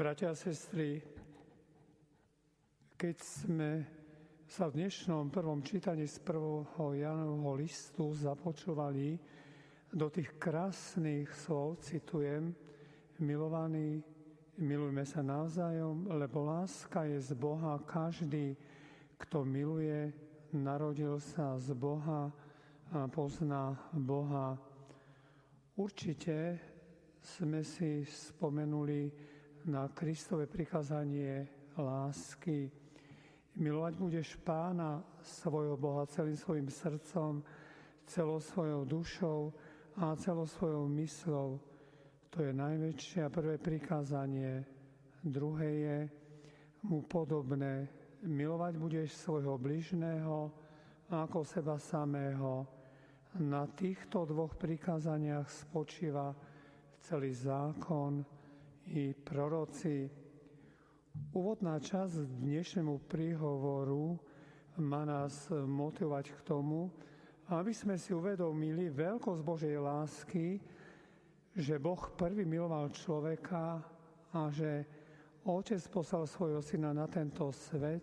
Bratia a sestry, keď sme sa v dnešnom prvom čítaní z 1. Jánovho listu započúvali do tých krásnych slov, citujem, milovaní, milujme sa navzájom, lebo láska je z Boha. Každý, kto miluje, narodil sa z Boha a pozná Boha. Určite sme si spomenuli na Kristove prikázanie lásky. Milovať budeš Pána svojho Boha celým svojim srdcom, celou svojou dušou a celou svojou mysľou. To je najväčšie a prvé prikázanie. Druhé je mu podobné. Milovať budeš svojho bližného ako seba samého. Na týchto dvoch prikázaniach spočíva celý zákon i proroci. Úvodná časť dnešnému príhovoru má nás motivovať k tomu, aby sme si uvedomili veľkosť Božej lásky, že Boh prvý miloval človeka a že Otec poslal svojho Syna na tento svet,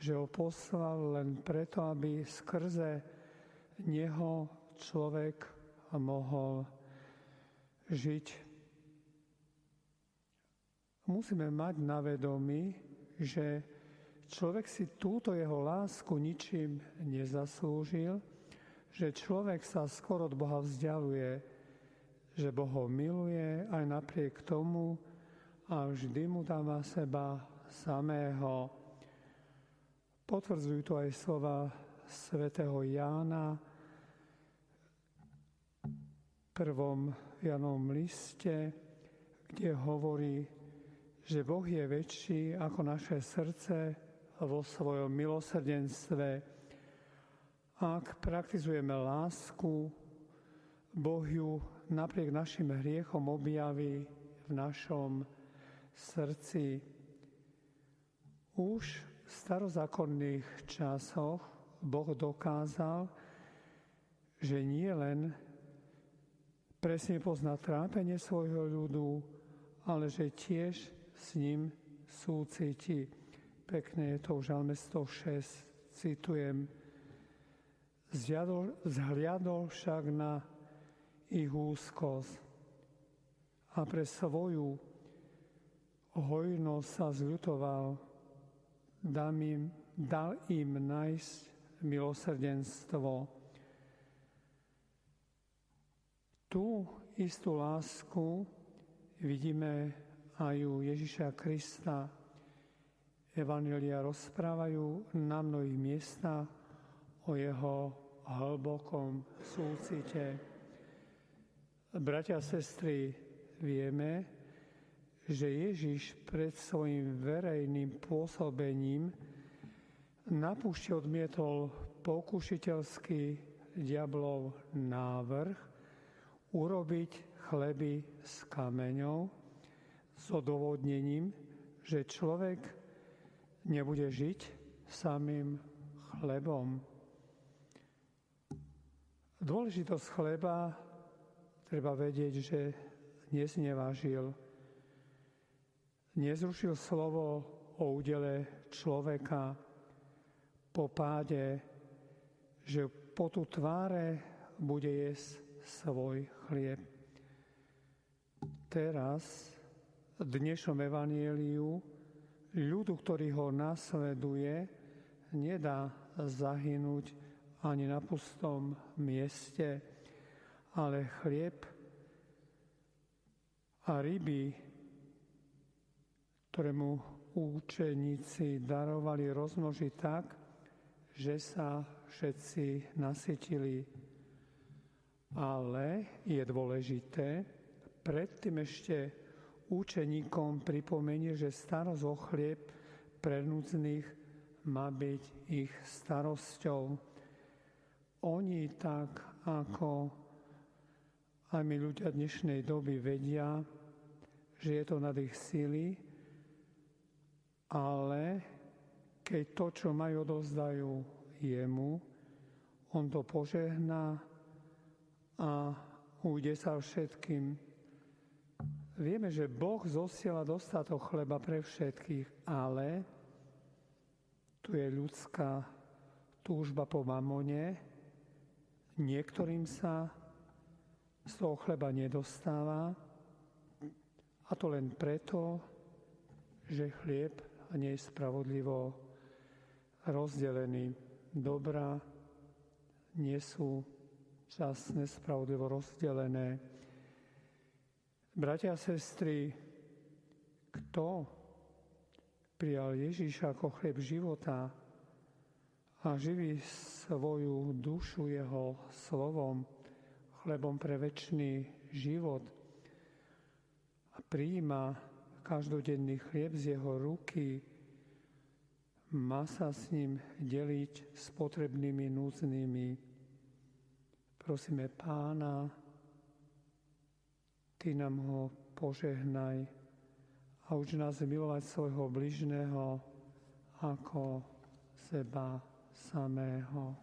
že ho poslal len preto, aby skrze neho človek mohol žiť. Musíme mať na vedomí, že človek si túto jeho lásku ničím nezaslúžil, že človek sa skôr od Boha vzdialuje, že Boh ho miluje aj napriek tomu a vždy mu dáva seba samého. Potvrdzujú to aj slova svätého Jána v 1. Jánovom liste, kde hovorí, že Boh je väčší ako naše srdce vo svojom milosrdenstve. Ak praktizujeme lásku, Boh ju napriek našim hriechom objaví v našom srdci. Už v starozákonných časoch Boh dokázal, že nie len presne pozná trápenie svojho ľudu, ale že tiež s ním súciti. Pekne je to v Žalme 106, citujem. Zhliadol však na ich úzkosť a pre svoju hojnosť sa zľutoval, dal im nájsť milosrdenstvo. Tú istú lásku vidíme a ju Ježiša Krista. Evanjelia rozprávajú na mnohých miestach o jeho hlbokom súcite. Bratia a sestry, vieme, že Ježiš pred svojim verejným pôsobením na púšti odmietol pokušiteľský diablov návrh urobiť chleby z kameňov, s odôvodnením, že človek nebude žiť samým chlebom. Dôležitosť chleba treba vedieť, že neznevažil. Nezrušil slovo o údele človeka po páde, že po tú tváre bude jesť svoj chlieb. Teraz v dnešnom evanjeliu ľudu, ktorý ho nasleduje, nedá zahynúť ani na pustom mieste, ale chlieb a ryby, ktoré mu učeníci darovali, rozmnožiť tak, že sa všetci nasytili. Ale je dôležité, predtým ešte učeníkom pripomenie, že starosť o chlieb pre núdznych má byť ich starosťou. Oni tak, ako aj my ľudia dnešnej doby vedia, že je to nad ich síly, ale keď to, čo majú, odovzdajú jemu, on to požehná a ujde sa všetkým. vieme, že Boh zosiela dostatok chleba pre všetkých, ale tu je ľudská túžba po mamone. Niektorým sa z toho chleba nedostáva, a to len preto, že chlieb nie je spravodlivo rozdelený. Dobrá nie sú časne spravodlivo rozdelené. Bratia a sestry, kto prijal Ježiša ako chlieb života a živí svoju dušu jeho slovom, chlebom pre večný život, a prijíma každodenný chlieb z jeho ruky, má sa s ním deliť s potrebnými, núdznymi. Prosíme Pána, Ty nám ho požehnaj a uč nás milovať svojho bližného ako seba samého.